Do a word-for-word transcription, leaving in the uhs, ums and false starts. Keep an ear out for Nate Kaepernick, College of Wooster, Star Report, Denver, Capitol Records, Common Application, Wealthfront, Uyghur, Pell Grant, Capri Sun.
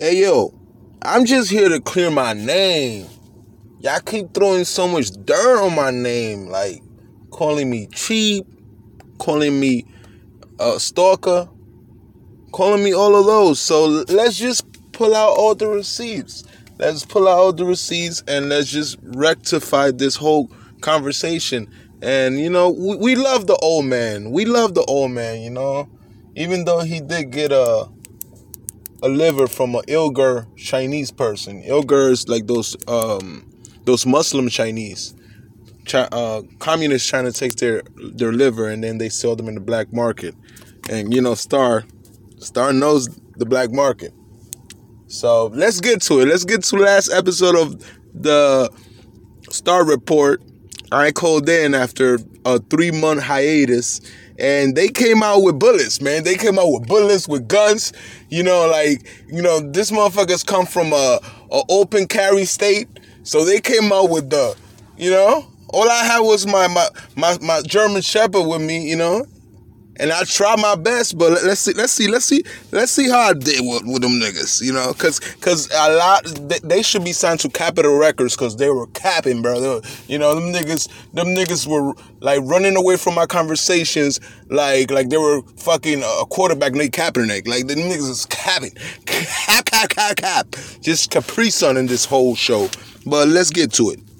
Hey, yo, I'm just here to clear my name. Y'all keep throwing so much dirt on my name, like calling me cheap, calling me a stalker, calling me all of those. So let's just pull out all the receipts. Let's pull out all the receipts and let's just rectify this whole conversation. And, you know, we, we love the old man. We love the old man, you know, even though he did get a... a liver from an Uyghur Chinese person. Uyghur is like those um, those Muslim Chinese. Chi- uh, communists trying to take their, their liver and then they sell them in the black market. And, you know, Star, Star knows the black market. So let's get to it. Let's get to the last episode of the Star Report. I called in after a three-month hiatus. And they came out with bullets, man. They came out with bullets, with guns. You know, like, you know, this motherfucker's come from a, a open carry state. So they came out with the, you know, all I had was my, my, my, my German Shepherd with me, you know. And I tried my best, but let's see, let's see, let's see, let's see how I did with, with them niggas, you know, cause, cause a lot, they, they should be signed to Capitol Records, cause they were capping, bro. They were, you know, them niggas, them niggas were like running away from my conversations, like, like they were fucking a quarterback, Nate Kaepernick, like the niggas is capping, cap, cap, cap, cap, just Capri Sun in this whole show. But let's get to it.